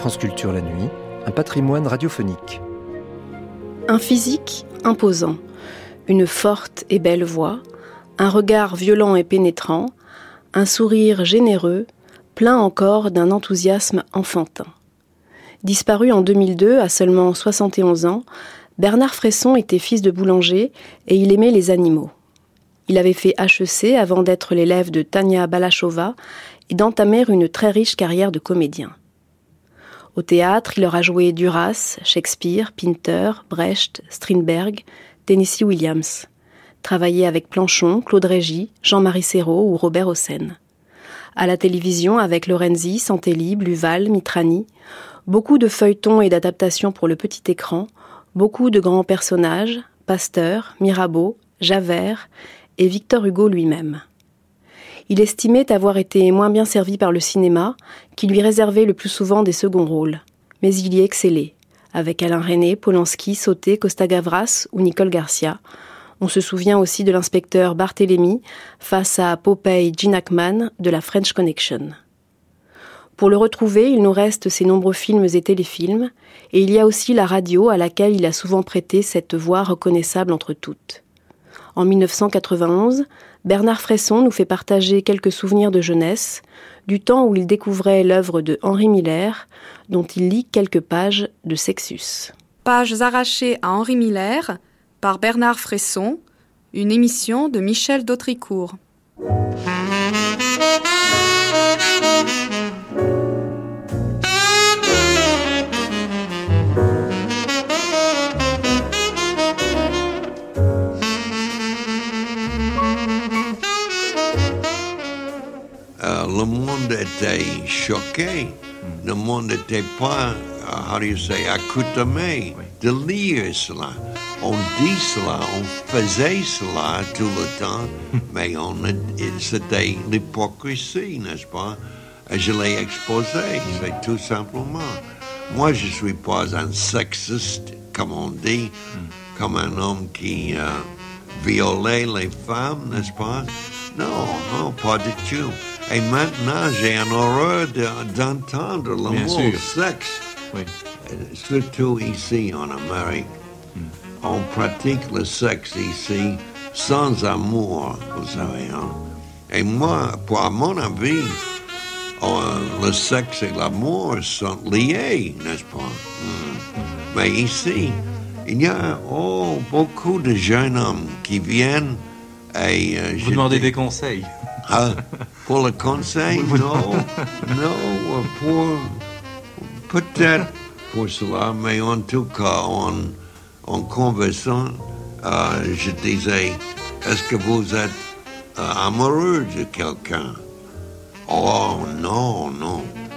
France Culture la nuit, un patrimoine radiophonique. Un physique imposant, une forte et belle voix, un regard violent et pénétrant, un sourire généreux, plein encore d'un enthousiasme enfantin. Disparu en 2002 à seulement 71 ans, Bernard Fresson était fils de boulanger et il aimait les animaux. Il avait fait HEC avant d'être l'élève de Tania Balachova et d'entamer une très riche carrière de comédien. Au théâtre, il aura joué Duras, Shakespeare, Pinter, Brecht, Strindberg, Tennessee Williams. Travaillé avec Planchon, Claude Régis, Jean-Marie Serrault ou Robert Hossein. À la télévision avec Lorenzi, Santelli, Bluval, Mitrani. Beaucoup de feuilletons et d'adaptations pour le petit écran. Beaucoup de grands personnages, Pasteur, Mirabeau, Javert et Victor Hugo lui-même. Il estimait avoir été moins bien servi par le cinéma, qui lui réservait le plus souvent des seconds rôles. Mais il y excellait, avec Alain Resnais, Polanski, Sautet, Costa-Gavras ou Nicole Garcia. On se souvient aussi de l'inspecteur Barthélemy face à Popeye Gene Hackman de la French Connection. Pour le retrouver, il nous reste ses nombreux films et téléfilms, et il y a aussi la radio à laquelle il a souvent prêté cette voix reconnaissable entre toutes. En 1991, Bernard Fresson nous fait partager quelques souvenirs de jeunesse, du temps où il découvrait l'œuvre de Henry Miller, dont il lit quelques pages de Sexus. Pages arrachées à Henry Miller, par Bernard Fresson, une émission de Michel Dautricourt. Le monde était choqué, le monde n'était pas, accoutumé de lire cela. On dit cela, on faisait cela tout le temps, mais c'était l'hypocrisie, n'est-ce pas? Je l'ai exposé, c'est tout simplement. Moi, je ne suis pas un sexiste, comme on dit, comme un homme qui violait les femmes, n'est-ce pas? Non, pas du tout. Et maintenant, j'ai une horreur d'entendre le mot sexe, surtout ici en Amérique. On pratique le sexe ici sans amour, vous savez. Hein? Et moi, à mon avis, le sexe et l'amour sont liés, n'est-ce pas? Mais ici, il y a beaucoup de jeunes hommes qui viennent et... vous demandez des conseils. Pour le conseil, non, peut-être pour cela, mais en tout cas, en conversant, je disais, est-ce que vous êtes amoureux de quelqu'un? Oh, non.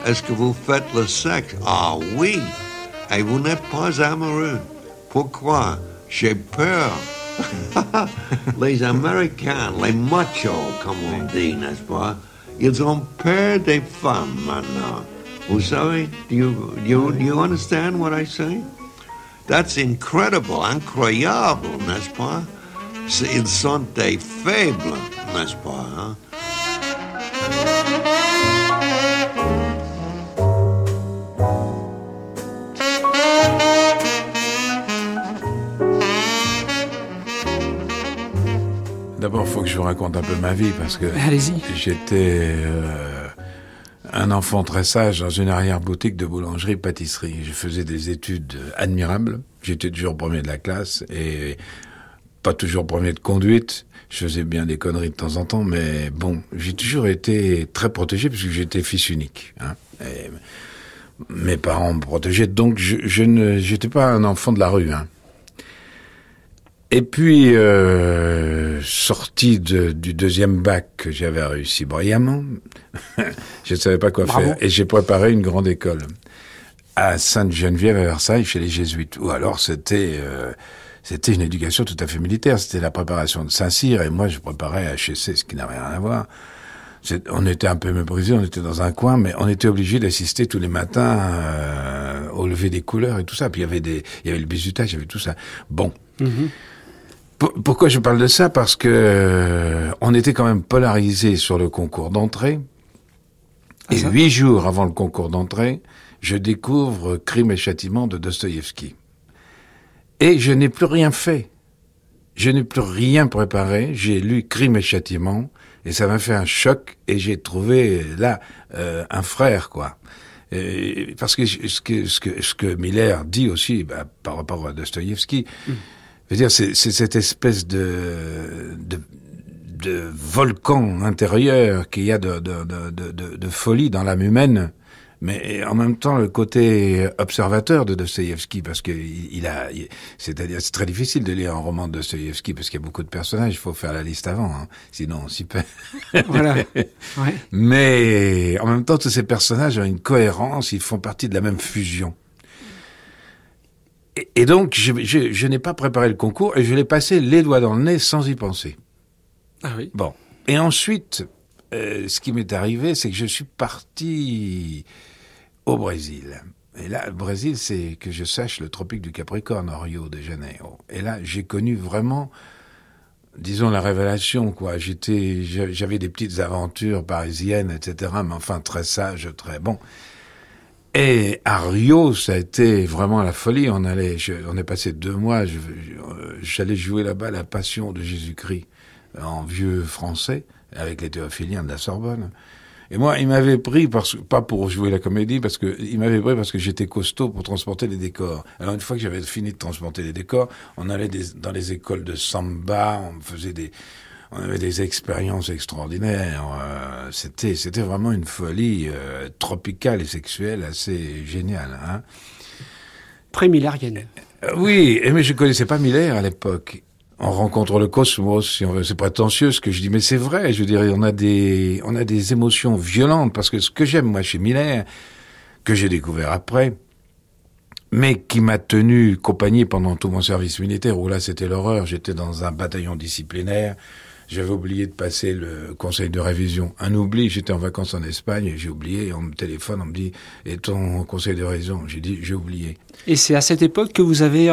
Est-ce que vous faites le sexe? Ah, oui. Et vous n'êtes pas amoureux. Pourquoi? J'ai peur. Les Américains, les machos, comme on dit, n'est-ce pas? Ils ont peur des femmes maintenant. Vous savez? Do you understand what I say? That's incroyable, n'est-ce pas? Ils sont des faibles, n'est-ce pas? Hein? D'abord, il faut que je vous raconte un peu ma vie, parce que j'étais... un enfant très sage dans une arrière-boutique de boulangerie-pâtisserie. Je faisais des études admirables. J'étais toujours premier de la classe et pas toujours premier de conduite. Je faisais bien des conneries de temps en temps, mais bon, j'ai toujours été très protégé puisque j'étais fils unique. Hein. Et mes parents me protégeaient, donc j'étais pas un enfant de la rue. Hein. Et puis, sorti du deuxième bac que j'avais réussi brillamment, je ne savais pas quoi faire. Et j'ai préparé une grande école à Sainte-Geneviève, à Versailles, chez les Jésuites. Ou alors, c'était une éducation tout à fait militaire. C'était la préparation de Saint-Cyr. Et moi, je préparais à HEC, ce qui n'avait rien à voir. On était un peu méprisés, on était dans un coin, mais on était obligés d'assister tous les matins au lever des couleurs et tout ça. Puis, il y avait le bizutage, il y avait tout ça. Bon. Mm-hmm. Pourquoi je parle de ça? Parce que on était quand même polarisés sur le concours d'entrée. Et 8 jours avant le concours d'entrée, je découvre Crime et Châtiment de Dostoïevski. Et je n'ai plus rien fait. Je n'ai plus rien préparé. J'ai lu Crime et Châtiment et ça m'a fait un choc et j'ai trouvé là un frère, quoi. Et parce que ce que Miller dit aussi par rapport à Dostoïevski, c'est-à-dire c'est cette espèce de volcan intérieur qu'il y a de folie dans l'âme humaine, mais en même temps le côté observateur de Dostoïevski, parce que c'est-à-dire c'est très difficile de lire un roman de Dostoïevski parce qu'il y a beaucoup de personnages, il faut faire la liste avant, hein, sinon on s'y perd. Voilà. Ouais. Mais en même temps tous ces personnages ont une cohérence, ils font partie de la même fusion. Et donc je n'ai pas préparé le concours et je l'ai passé les doigts dans le nez sans y penser. Ah oui. Bon. Et ensuite, ce qui m'est arrivé, c'est que je suis parti au Brésil. Et là, le Brésil, c'est, que je sache, le tropique du Capricorne, en Rio de Janeiro. Et là, j'ai connu vraiment, disons, la révélation, quoi. J'avais des petites aventures parisiennes, etc., mais enfin, très sage, très bon. Et à Rio, ça a été vraiment la folie. On est passé 2 mois, j'allais jouer là-bas la Passion de Jésus-Christ, en vieux français, avec les théophiliens de la Sorbonne. Et moi, il m'avait pris, pas pour jouer la comédie, il m'avait pris parce que j'étais costaud pour transporter les décors. Alors, une fois que j'avais fini de transporter les décors, on allait dans les écoles de samba, on avait des expériences extraordinaires. C'était vraiment une folie tropicale et sexuelle assez géniale, hein. Pré-millarienne. Oui, mais je connaissais pas Miller à l'époque. On rencontre le cosmos, si on veut. C'est prétentieux ce que je dis, mais c'est vrai. Je dirais, on a des émotions violentes, parce que ce que j'aime, moi, chez Miller, que j'ai découvert après, mais qui m'a tenu compagnie pendant tout mon service militaire, où là, c'était l'horreur. J'étais dans un bataillon disciplinaire. J'avais oublié de passer le conseil de révision. Un oubli, j'étais en vacances en Espagne, et j'ai oublié, et on me téléphone, on me dit « Et ton conseil de révision ?» J'ai dit « J'ai oublié. » Et c'est à cette époque que vous avez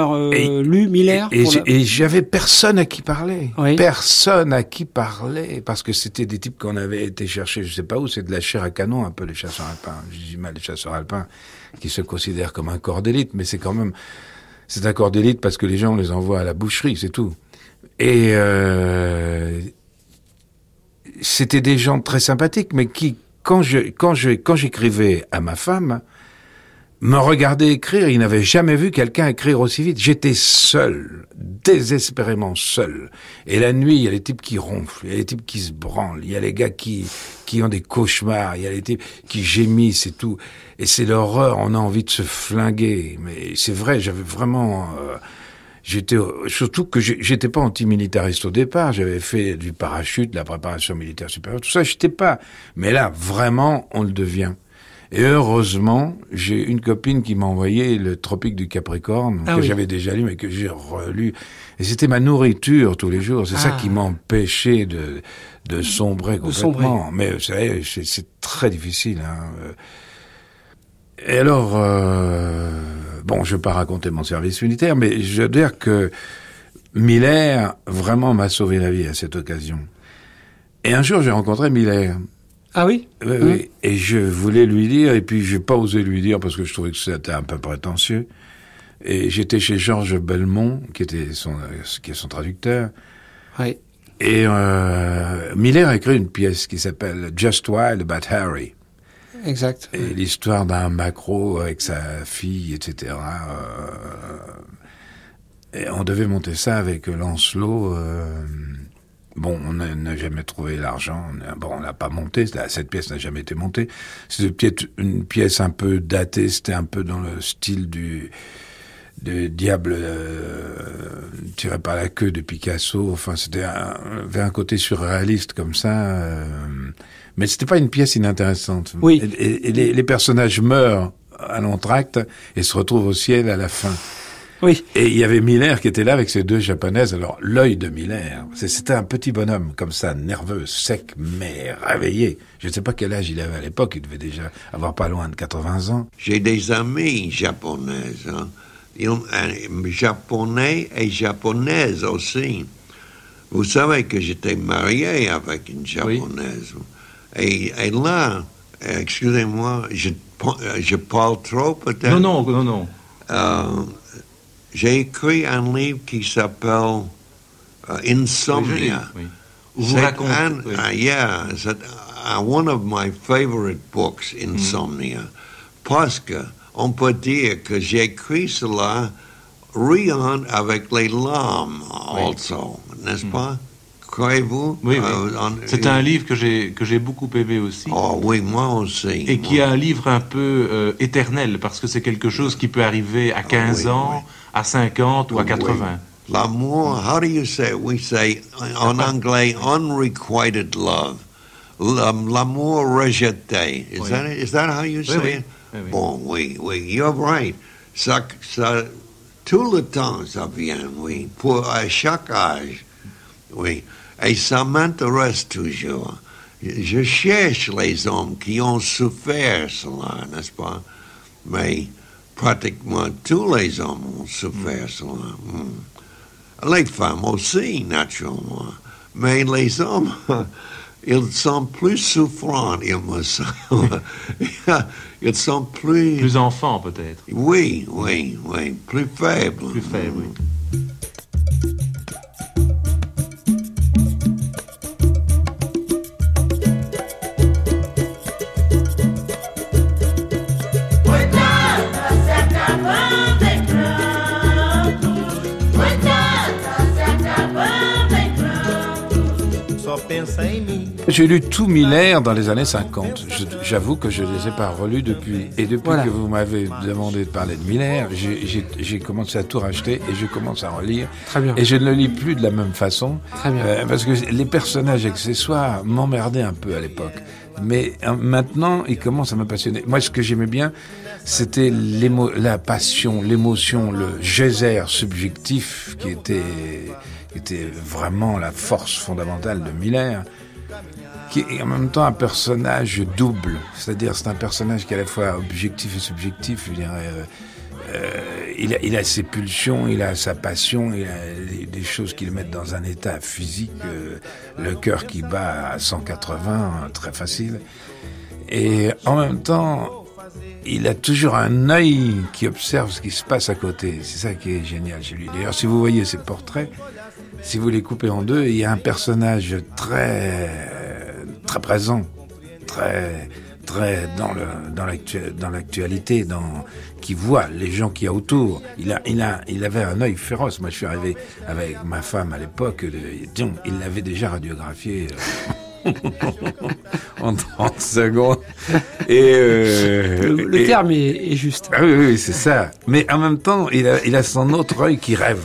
lu Miller et j'avais personne à qui parler. Oui. Personne à qui parler, parce que c'était des types qu'on avait été chercher, je sais pas où, c'est de la chair à canon, un peu les chasseurs alpins. Je dis mal les chasseurs alpins, qui se considèrent comme un corps d'élite, mais c'est quand même... C'est un corps d'élite parce que les gens, on les envoie à la boucherie, c'est tout. Et c'était des gens très sympathiques, mais qui, quand j'écrivais à ma femme, me regardaient écrire. Ils n'avaient jamais vu quelqu'un écrire aussi vite. J'étais seul, désespérément seul. Et la nuit, il y a les types qui ronflent, il y a les types qui se branlent, il y a les gars qui ont des cauchemars, il y a les types qui gémissent et tout. Et c'est l'horreur. On a envie de se flinguer. Mais c'est vrai, j'avais vraiment. Surtout que j'étais pas antimilitariste au départ, j'avais fait du parachute, de la préparation militaire supérieure, tout ça, j'étais pas. Mais là, vraiment, on le devient. Et heureusement, j'ai une copine qui m'a envoyé le Tropique du Capricorne, que j'avais déjà lu, mais que j'ai relu. Et c'était ma nourriture tous les jours. C'est ça qui m'empêchait de sombrer complètement. Mais vous savez, c'est très difficile, hein. Et alors, je vais pas raconter mon service militaire, mais je veux dire que Miller vraiment m'a sauvé la vie à cette occasion. Et un jour, j'ai rencontré Miller. Ah oui? Oui. Et je voulais lui dire, et puis j'ai pas osé lui dire parce que je trouvais que c'était un peu prétentieux. Et j'étais chez Georges Belmont, qui est son traducteur. Oui. Et Miller a écrit une pièce qui s'appelle Just Wild About Harry. Exact. Et l'histoire d'un maquereau avec sa fille, etc. Et on devait monter ça avec Lancelot. On n'a jamais trouvé l'argent. On l'a pas monté. Cette pièce n'a jamais été montée. C'était peut-être une pièce un peu datée. C'était un peu dans le style du diable tiré par la queue de Picasso. Enfin, c'était vers un côté surréaliste comme ça. Mais c'était pas une pièce inintéressante. Oui. Et les personnages meurent à l'entracte et se retrouvent au ciel à la fin. Oui. Et il y avait Miller qui était là avec ses 2 japonaises. Alors, l'œil de Miller, c'était un petit bonhomme comme ça, nerveux, sec, mais réveillé. Je ne sais pas quel âge il avait à l'époque. Il devait déjà avoir pas loin de 80 ans. J'ai des amis japonaises, hein. Japonais et japonaise aussi. Vous savez que j'étais marié avec une japonaise. Oui. Et là, Excusez-moi, je parle trop peut-être. Non, non, non, non. J'ai écrit un livre qui s'appelle Insomnia. Oui, oui. Vous racontez. C'est one of my favorite books, Insomnia, parce que on peut dire que j'ai écrit cela riant avec les larmes, oui. Also, n'est-ce pas? Croyez-vous? Oui, oui. C'est un livre que j'ai beaucoup aimé aussi. Oh oui, moi aussi. Et qui est un livre un peu éternel, parce que c'est quelque chose qui peut arriver à 15 ans, à 50 ou à 80. Oui. L'amour, how do you say, we say en anglais, unrequited love. L'amour rejeté. Is that how you say it? Oui. Bon, oui, you're right. Ça, tout le temps, ça vient, oui, pour à chaque âge. Oui, et ça m'intéresse toujours. Je cherche les hommes qui ont souffert cela, n'est-ce pas? Mais pratiquement tous les hommes ont souffert cela. Les femmes aussi, naturellement. Mais les hommes, ils sont plus souffrants, il me semble. Ils sont plus... Plus enfants, peut-être. Oui. Plus faibles. Plus faibles, oui. J'ai lu tout Miller dans les années 50. J'avoue que je ne les ai pas relus depuis. Et depuis que vous m'avez demandé de parler de Miller, j'ai commencé à tout racheter et je commence à relire. Très bien. Et je ne le lis plus de la même façon. Très bien. Parce que les personnages accessoires m'emmerdaient un peu à l'époque. Mais maintenant, ils commencent à me passionner. Moi, ce que j'aimais bien, c'était la passion, l'émotion, le geyser subjectif qui était vraiment la force fondamentale de Miller, qui est en même temps un personnage double, c'est-à-dire c'est un personnage qui est à la fois objectif et subjectif, je dirais, il a ses pulsions, il a sa passion, il a des choses qui le mettent dans un état physique, le cœur qui bat à 180, très facile, et en même temps, il a toujours un œil qui observe ce qui se passe à côté, c'est ça qui est génial chez lui. D'ailleurs, si vous voyez ses portraits, si vous les coupez en deux, il y a un personnage très présent, très dans l'actualité, qui voit les gens qu'il y a autour. Il avait un œil féroce. Moi, je suis arrivé avec ma femme à l'époque. Il l'avait déjà radiographié en 30 secondes. Et le terme est juste. Ah oui, c'est ça. Mais en même temps, il a son autre œil qui rêve.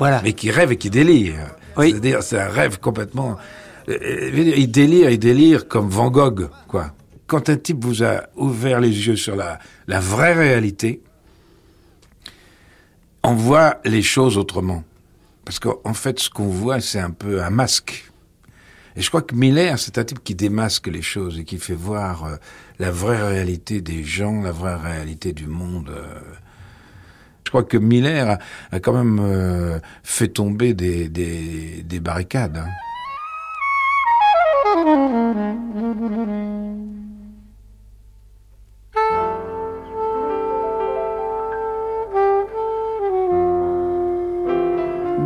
Voilà. Mais qui rêve et qui délire. Oui. C'est-à-dire, c'est un rêve complètement... Il délire comme Van Gogh, quoi. Quand un type vous a ouvert les yeux sur la vraie réalité, on voit les choses autrement. Parce qu'en fait, ce qu'on voit, c'est un peu un masque. Et je crois que Miller, c'est un type qui démasque les choses et qui fait voir la vraie réalité des gens, la vraie réalité du monde... Je crois que Miller a quand même fait tomber des barricades. Hein.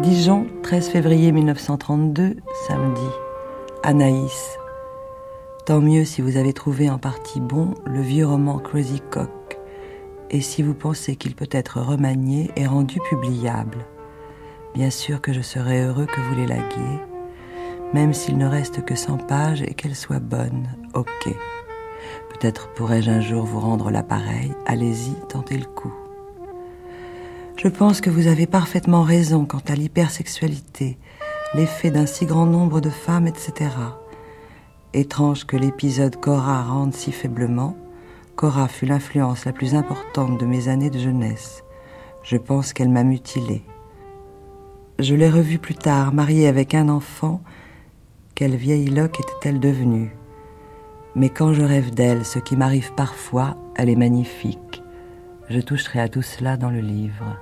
Dijon, 13 février 1932, samedi. Anaïs. Tant mieux si vous avez trouvé en partie bon le vieux roman Crazy Cock. Et si vous pensez qu'il peut être remanié et rendu publiable. Bien sûr que je serais heureux que vous l'élaguiez, même s'il ne reste que 100 pages et qu'elles soient bonnes, ok. Peut-être pourrais-je un jour vous rendre l'appareil, allez-y, tentez le coup. Je pense que vous avez parfaitement raison quant à l'hypersexualité, l'effet d'un si grand nombre de femmes, etc. Étrange que l'épisode Cora rende si faiblement. Cora fut l'influence la plus importante de mes années de jeunesse. Je pense qu'elle m'a mutilée. Je l'ai revue plus tard, mariée avec un enfant. Quelle vieille loque était-elle devenue? Mais quand je rêve d'elle, ce qui m'arrive parfois, elle est magnifique. Je toucherai à tout cela dans le livre.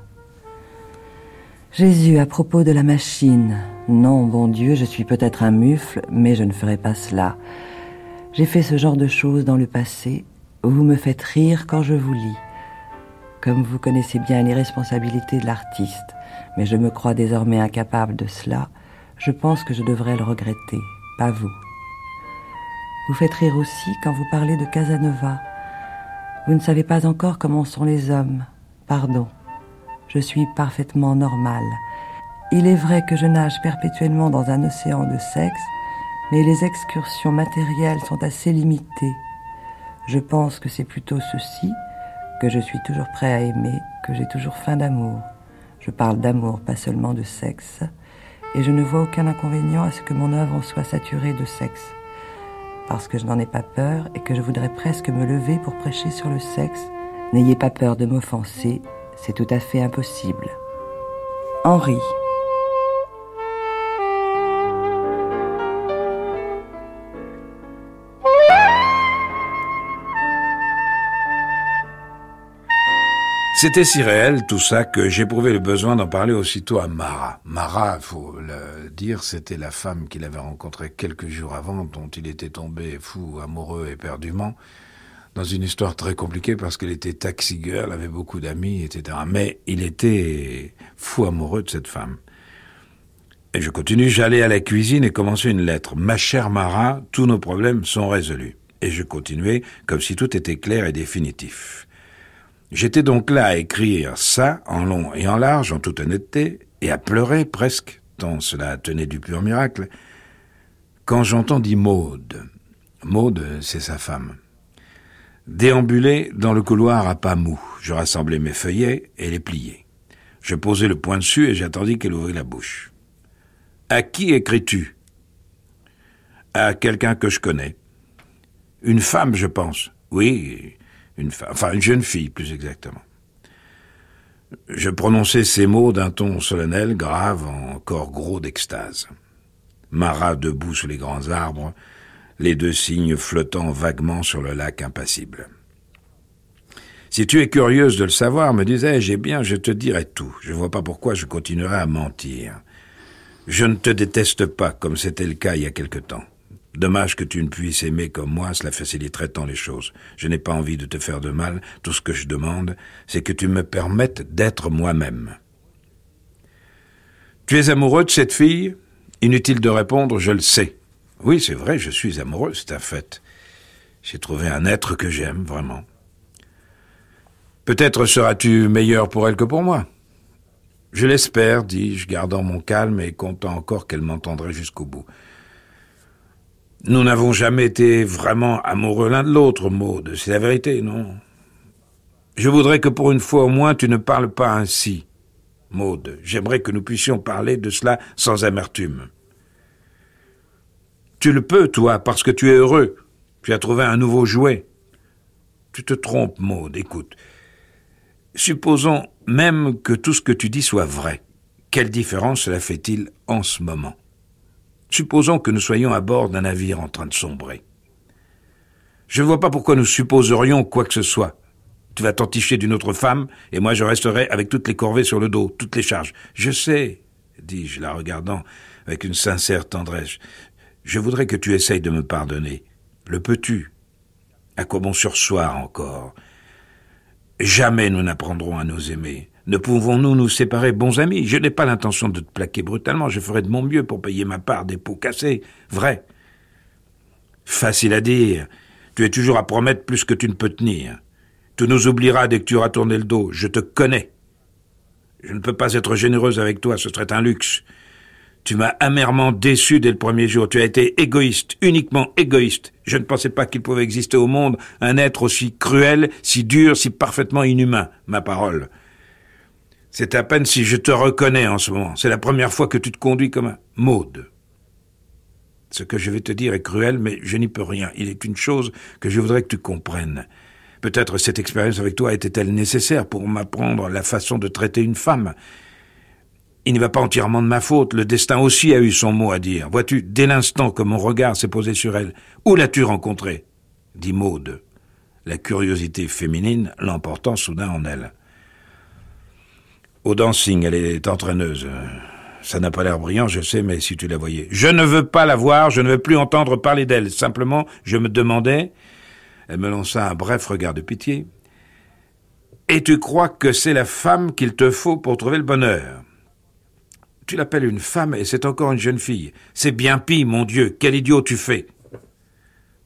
Jésus, à propos de la machine. Non, bon Dieu, je suis peut-être un mufle, mais je ne ferai pas cela. J'ai fait ce genre de choses dans le passé. Vous me faites rire quand je vous lis. Comme vous connaissez bien l'irresponsabilité de l'artiste, mais je me crois désormais incapable de cela, je pense que je devrais le regretter, pas vous. Vous faites rire aussi quand vous parlez de Casanova. Vous ne savez pas encore comment sont les hommes. Pardon, je suis parfaitement normale. Il est vrai que je nage perpétuellement dans un océan de sexe, mais les excursions matérielles sont assez limitées. Je pense que c'est plutôt ceci, que je suis toujours prêt à aimer, que j'ai toujours faim d'amour. Je parle d'amour, pas seulement de sexe, et je ne vois aucun inconvénient à ce que mon œuvre soit saturée de sexe, parce que je n'en ai pas peur et que je voudrais presque me lever pour prêcher sur le sexe. N'ayez pas peur de m'offenser, c'est tout à fait impossible. Henri. C'était si réel, tout ça, que j'éprouvais le besoin d'en parler aussitôt à Mara. Mara, faut le dire, c'était la femme qu'il avait rencontrée quelques jours avant, dont il était tombé fou, amoureux éperdument, dans une histoire très compliquée parce qu'elle était taxi girl, avait beaucoup d'amis, etc. Mais il était fou amoureux de cette femme. Et je continue, j'allais à la cuisine et commençais une lettre. « Ma chère Mara, tous nos problèmes sont résolus. » Et je continuais comme si tout était clair et définitif. J'étais donc là à écrire ça, en long et en large, en toute honnêteté, et à pleurer presque, tant cela tenait du pur miracle, quand j'entendis Maude. Maude, c'est sa femme. Déambuler dans le couloir à pas mou, je rassemblais mes feuillets et les pliais. Je posais le poing dessus et j'attendis qu'elle ouvrit la bouche. « À qui écris-tu ?»« À quelqu'un que je connais. »« Une femme, je pense. »« Oui. » Une jeune fille, plus exactement. Je prononçais ces mots d'un ton solennel, grave, encore gros d'extase. Mara debout sous les grands arbres, les deux cygnes flottant vaguement sur le lac impassible. « Si tu es curieuse de le savoir, me disais-je, eh bien, je te dirai tout. Je ne vois pas pourquoi je continuerai à mentir. Je ne te déteste pas, comme c'était le cas il y a quelque temps. Dommage que tu ne puisses aimer comme moi, cela faciliterait tant les choses. Je n'ai pas envie de te faire de mal, tout ce que je demande, c'est que tu me permettes d'être moi-même. Tu es amoureux de cette fille ? Inutile de répondre, je le sais. Oui, c'est vrai, je suis amoureux, c'est un fait. J'ai trouvé un être que j'aime, vraiment. Peut-être seras-tu meilleur pour elle que pour moi. Je l'espère, dis-je, gardant mon calme et comptant encore qu'elle m'entendrait jusqu'au bout. Nous n'avons jamais été vraiment amoureux l'un de l'autre, Maude. C'est la vérité, non ? Je voudrais que pour une fois au moins tu ne parles pas ainsi, Maude. J'aimerais que nous puissions parler de cela sans amertume. Tu le peux, toi, parce que tu es heureux. Tu as trouvé un nouveau jouet. Tu te trompes, Maude. Écoute. Supposons même que tout ce que tu dis soit vrai. Quelle différence cela fait-il en ce moment ? Supposons que nous soyons à bord d'un navire en train de sombrer. Je ne vois pas pourquoi nous supposerions quoi que ce soit. Tu vas t'enticher d'une autre femme, et moi je resterai avec toutes les corvées sur le dos, toutes les charges. Je sais, dis-je, la regardant avec une sincère tendresse. Je voudrais que tu essayes de me pardonner. Le peux-tu ? À quoi bon surseoir encore ? Jamais nous n'apprendrons à nous aimer. Ne pouvons-nous nous séparer, bons amis ? Je n'ai pas l'intention de te plaquer brutalement, je ferai de mon mieux pour payer ma part des pots cassés, vrai. Facile à dire, tu es toujours à promettre plus que tu ne peux tenir. Tu nous oublieras dès que tu auras tourné le dos, je te connais. Je ne peux pas être généreuse avec toi, ce serait un luxe. Tu m'as amèrement déçu dès le premier jour, tu as été égoïste, uniquement égoïste. Je ne pensais pas qu'il pouvait exister au monde un être aussi cruel, si dur, si parfaitement inhumain, ma parole. C'est à peine si je te reconnais en ce moment. C'est la première fois que tu te conduis comme un... Maude. Ce que je vais te dire est cruel, mais je n'y peux rien. Il est une chose que je voudrais que tu comprennes. Peut-être cette expérience avec toi était-elle nécessaire pour m'apprendre la façon de traiter une femme. Il n'y va pas entièrement de ma faute. Le destin aussi a eu son mot à dire. Vois-tu, dès l'instant que mon regard s'est posé sur elle, où l'as-tu rencontrée ? Dit Maude, la curiosité féminine l'emportant soudain en elle. Au dancing, elle est entraîneuse. Ça n'a pas l'air brillant, je sais, mais si tu la voyais. Je ne veux pas la voir, je ne veux plus entendre parler d'elle. Simplement, je me demandais... Elle me lança un bref regard de pitié. « Et tu crois que c'est la femme qu'il te faut pour trouver le bonheur ? Tu l'appelles une femme et c'est encore une jeune fille. C'est bien pis, mon Dieu, quel idiot tu fais !»«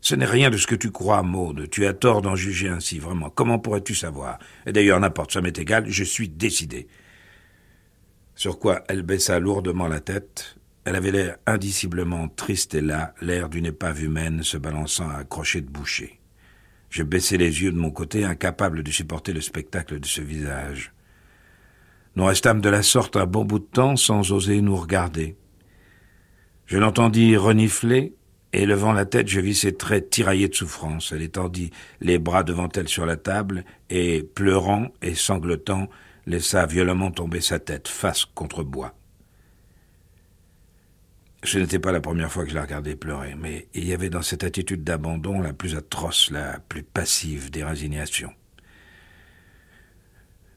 Ce n'est rien de ce que tu crois, Maude. Tu as tort d'en juger ainsi, vraiment. Comment pourrais-tu savoir ? Et d'ailleurs, n'importe, ça m'est égal, je suis décidé. » Sur quoi elle baissa lourdement la tête. Elle avait l'air indiciblement triste et là, l'air d'une épave humaine se balançant à un crochet de boucher. Je baissai les yeux de mon côté, incapable de supporter le spectacle de ce visage. Nous restâmes de la sorte un bon bout de temps sans oser nous regarder. Je l'entendis renifler, et levant la tête, je vis ses traits tiraillés de souffrance. Elle étendit les bras devant elle sur la table, et, pleurant et sanglotant, laissa violemment tomber sa tête, face contre bois. Ce n'était pas la première fois que je la regardais pleurer, mais il y avait dans cette attitude d'abandon la plus atroce, la plus passive des résignations.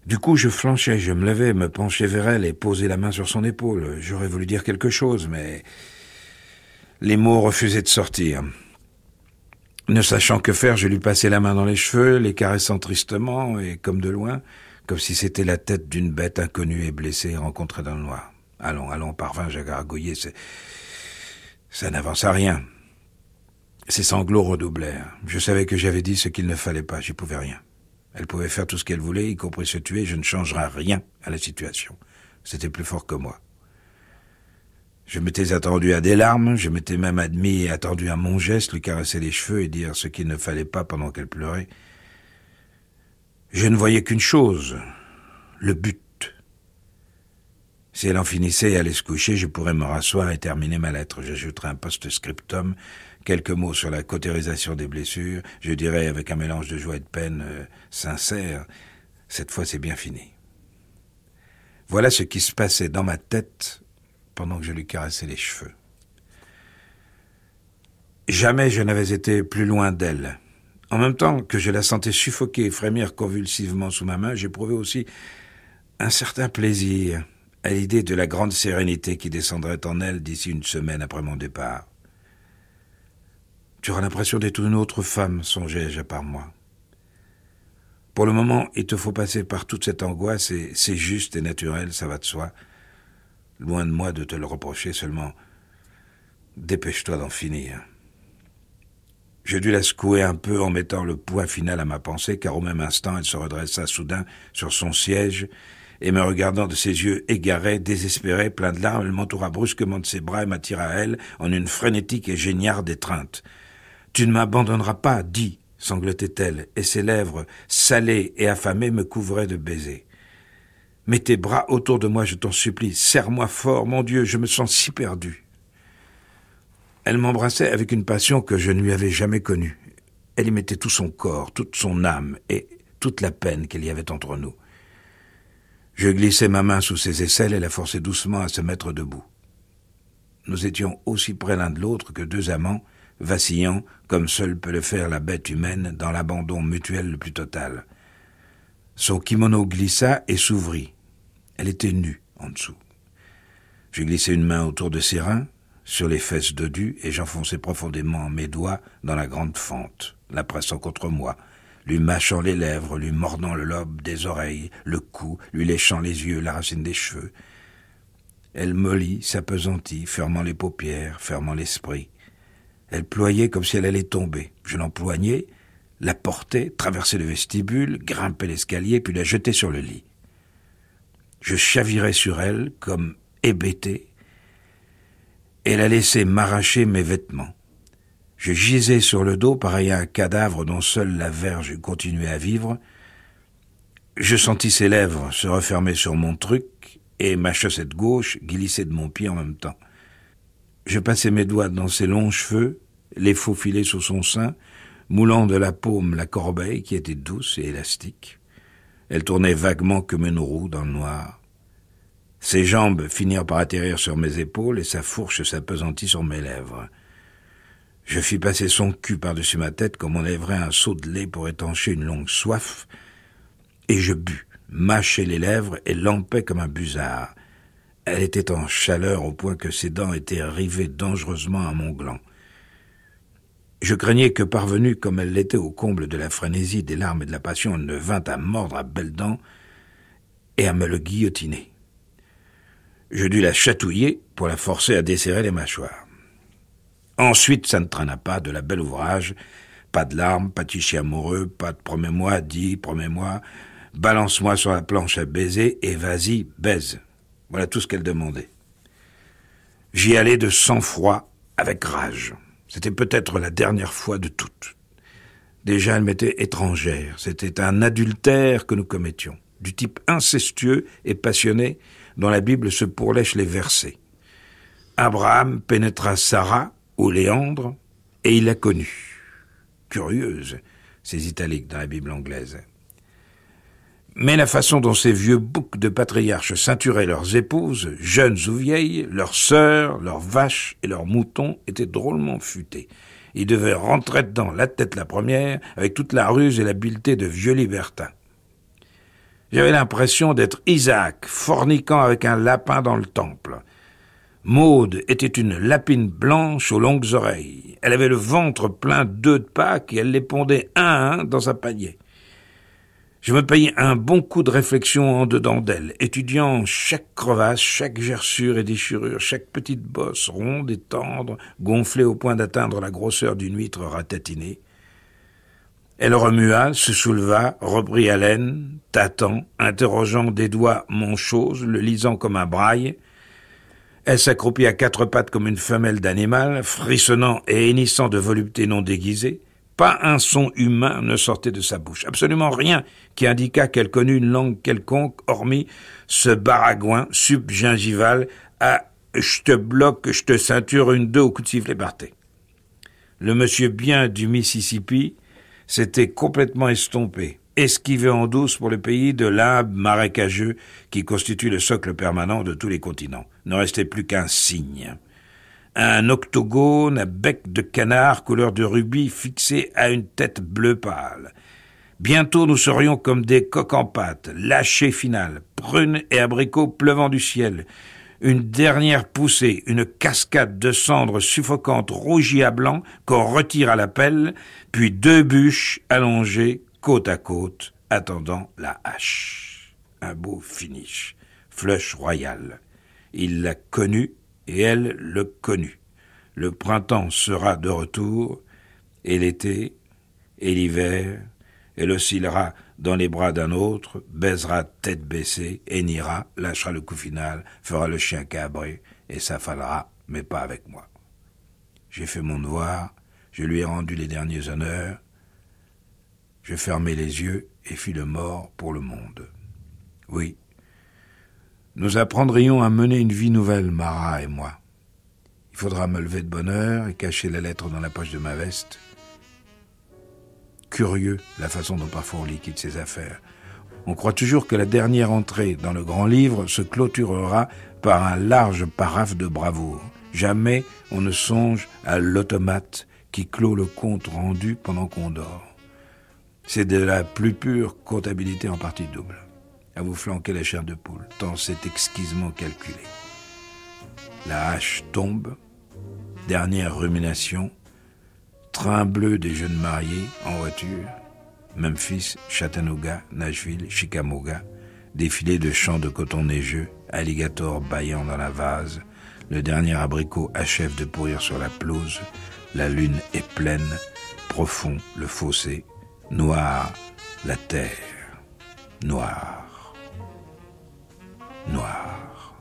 Du coup, je flanchais, je me levais, me penchais vers elle et posais la main sur son épaule. J'aurais voulu dire quelque chose, mais les mots refusaient de sortir. Ne sachant que faire, je lui passais la main dans les cheveux, les caressant tristement et comme de loin, comme si c'était la tête d'une bête inconnue et blessée rencontrée dans le noir. « Allons, allons, parvins, j'ai gargouillé, ça n'avance à rien. » Ses sanglots redoublèrent. Je savais que j'avais dit ce qu'il ne fallait pas, j'y pouvais rien. Elle pouvait faire tout ce qu'elle voulait, y compris se tuer, je ne changerai rien à la situation. C'était plus fort que moi. Je m'étais attendu à des larmes, je m'étais même admis et attendu à mon geste, lui caresser les cheveux et dire ce qu'il ne fallait pas pendant qu'elle pleurait. Je ne voyais qu'une chose, le but. Si elle en finissait et allait se coucher, je pourrais me rasseoir et terminer ma lettre. J'ajouterais un post-scriptum, quelques mots sur la cautérisation des blessures. Je dirais, avec un mélange de joie et de peine sincère, « Cette fois, c'est bien fini. » Voilà ce qui se passait dans ma tête pendant que je lui caressais les cheveux. Jamais je n'avais été plus loin d'elle. En même temps que je la sentais suffoquer et frémir convulsivement sous ma main, j'éprouvais aussi un certain plaisir à l'idée de la grande sérénité qui descendrait en elle d'ici une semaine après mon départ. « Tu auras l'impression d'être une autre femme, songeais-je à part moi. Pour le moment, il te faut passer par toute cette angoisse, et c'est juste et naturel, ça va de soi. Loin de moi de te le reprocher, seulement dépêche-toi d'en finir. » Je dus la secouer un peu en mettant le point final à ma pensée, car au même instant, elle se redressa soudain sur son siège, et me regardant de ses yeux égarés, désespérés, pleins de larmes, elle m'entoura brusquement de ses bras et m'attira à elle en une frénétique et géniarde étreinte. « Tu ne m'abandonneras pas, dis !» sanglotait-elle, et ses lèvres, salées et affamées, me couvraient de baisers. « Mets tes bras autour de moi, je t'en supplie, serre-moi fort, mon Dieu, je me sens si perdu !» Elle m'embrassait avec une passion que je ne lui avais jamais connue. Elle y mettait tout son corps, toute son âme et toute la peine qu'il y avait entre nous. Je glissai ma main sous ses aisselles et la forçai doucement à se mettre debout. Nous étions aussi près l'un de l'autre que deux amants, vacillant, comme seule peut le faire la bête humaine, dans l'abandon mutuel le plus total. Son kimono glissa et s'ouvrit. Elle était nue en dessous. Je glissai une main autour de ses reins, sur les fesses dodues, et j'enfonçai profondément mes doigts dans la grande fente, la pressant contre moi, lui mâchant les lèvres, lui mordant le lobe des oreilles, le cou, lui léchant les yeux, la racine des cheveux. Elle mollit, s'appesantit, fermant les paupières, fermant l'esprit. Elle ployait comme si elle allait tomber. Je l'empoignai, la portai, traversai le vestibule, grimpai l'escalier, puis la jetai sur le lit. Je chavirai sur elle, comme hébété, et la laissai m'arracher mes vêtements. Je gisais sur le dos, pareil à un cadavre dont seule la verge continuait à vivre. Je sentis ses lèvres se refermer sur mon truc et ma chaussette gauche glisser de mon pied en même temps. Je passai mes doigts dans ses longs cheveux, les faufilais sous son sein, moulant de la paume la corbeille qui était douce et élastique. Elle tournait vaguement comme une roue dans le noir. Ses jambes finirent par atterrir sur mes épaules et sa fourche s'appesantit sur mes lèvres. Je fis passer son cul par-dessus ma tête comme on lèverait un seau de lait pour étancher une longue soif, et je bus, mâchai les lèvres et lampais comme un busard. Elle était en chaleur au point que ses dents étaient rivées dangereusement à mon gland. Je craignais que, parvenue comme elle l'était au comble de la frénésie, des larmes et de la passion, elle ne vint à mordre à belles dents et à me le guillotiner. Je dus la chatouiller pour la forcer à desserrer les mâchoires. Ensuite, ça ne traîna pas, de la belle ouvrage, pas de larmes, pas de cliché amoureux, pas de promets-moi, dis, promets-moi, balance-moi sur la planche à baiser et vas-y, baise. Voilà tout ce qu'elle demandait. J'y allais de sang-froid avec rage. C'était peut-être la dernière fois de toutes. Déjà, elle m'était étrangère. C'était un adultère que nous commettions, du type incestueux et passionné dont la Bible se pourlèche les versets. Abraham pénétra Sarah, ou Léandre, et il la connut. Curieuse, ces italiques dans la Bible anglaise. Mais la façon dont ces vieux boucs de patriarches ceinturaient leurs épouses, jeunes ou vieilles, leurs sœurs, leurs vaches et leurs moutons étaient drôlement futés. Ils devaient rentrer dedans, la tête la première, avec toute la ruse et l'habileté de vieux libertins. J'avais l'impression d'être Isaac, forniquant avec un lapin dans le temple. Maude était une lapine blanche aux longues oreilles. Elle avait le ventre plein d'œufs de Pâques et elle les pondait un à un dans un panier. Je me payais un bon coup de réflexion en dedans d'elle, étudiant chaque crevasse, chaque gerçure et déchirure, chaque petite bosse ronde et tendre, gonflée au point d'atteindre la grosseur d'une huître ratatinée. Elle remua, se souleva, reprit haleine, tâtant, interrogeant des doigts mon chose, le lisant comme un braille. Elle s'accroupit à quatre pattes comme une femelle d'animal, frissonnant et hennissant de volupté non déguisée. Pas un son humain ne sortait de sa bouche, absolument rien qui indiquât qu'elle connût une langue quelconque, hormis ce baragouin subgingival à « je te bloque, je te ceinture, une, deux, au coup de sifflet parté ». Le monsieur bien du Mississippi s'était complètement estompé, esquivé en douce pour le pays de l'imbe marécageux qui constitue le socle permanent de tous les continents. Ne restait plus qu'un cygne. Un octogone à bec de canard couleur de rubis fixé à une tête bleu pâle. Bientôt nous serions comme des coqs en pâte, lâchés final, prunes et abricots pleuvant du ciel. Une dernière poussée, une cascade de cendres suffocantes rougies à blanc qu'on retire à la pelle, puis deux bûches allongées côte à côte, attendant la hache. Un beau finish, flush royal. Il l'a connue et elle le connut. Le printemps sera de retour, et l'été, et l'hiver, elle oscillera dans les bras d'un autre, baisera tête baissée, hennira, lâchera le coup final, fera le chien cabré, et s'affalera, mais pas avec moi. J'ai fait mon devoir, je lui ai rendu les derniers honneurs, je fermai les yeux et fis le mort pour le monde. Oui, nous apprendrions à mener une vie nouvelle, Mara et moi. Il faudra me lever de bonne heure et cacher la lettre dans la poche de ma veste. Curieux, la façon dont parfois on liquide ses affaires. On croit toujours que la dernière entrée dans le grand livre se clôturera par un large paraphe de bravoure. Jamais on ne songe à l'automate qui clôt le compte rendu pendant qu'on dort. C'est de la plus pure comptabilité en partie double. À vous flanquer la chair de poule, tant c'est exquisement calculé. La hache tombe, dernière rumination, train bleu des jeunes mariés en voiture, Memphis, Chattanooga, Nashville, Chickamauga, défilé de champs de coton neigeux, alligator bâillant dans la vase, le dernier abricot achève de pourrir sur la pelouse, la lune est pleine, profond le fossé, noir la terre, noir. Noir.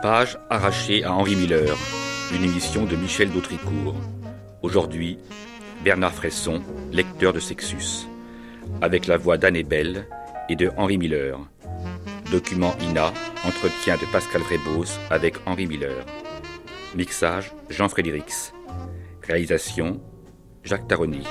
Page arrachée à Henry Miller, une émission de Michel d'Autricourt. Aujourd'hui, Bernard Fresson, lecteur de Sexus, avec la voix d'Anne Bell et de Henry Miller. Document INA, entretien de Pascal Vrébos avec Henry Miller. Mixage, Jean Frédérics. Réalisation, Jacques Taroni.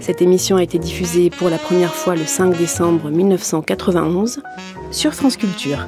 Cette Cette émission a été diffusée pour la première fois le 5 décembre 1991 sur France Culture.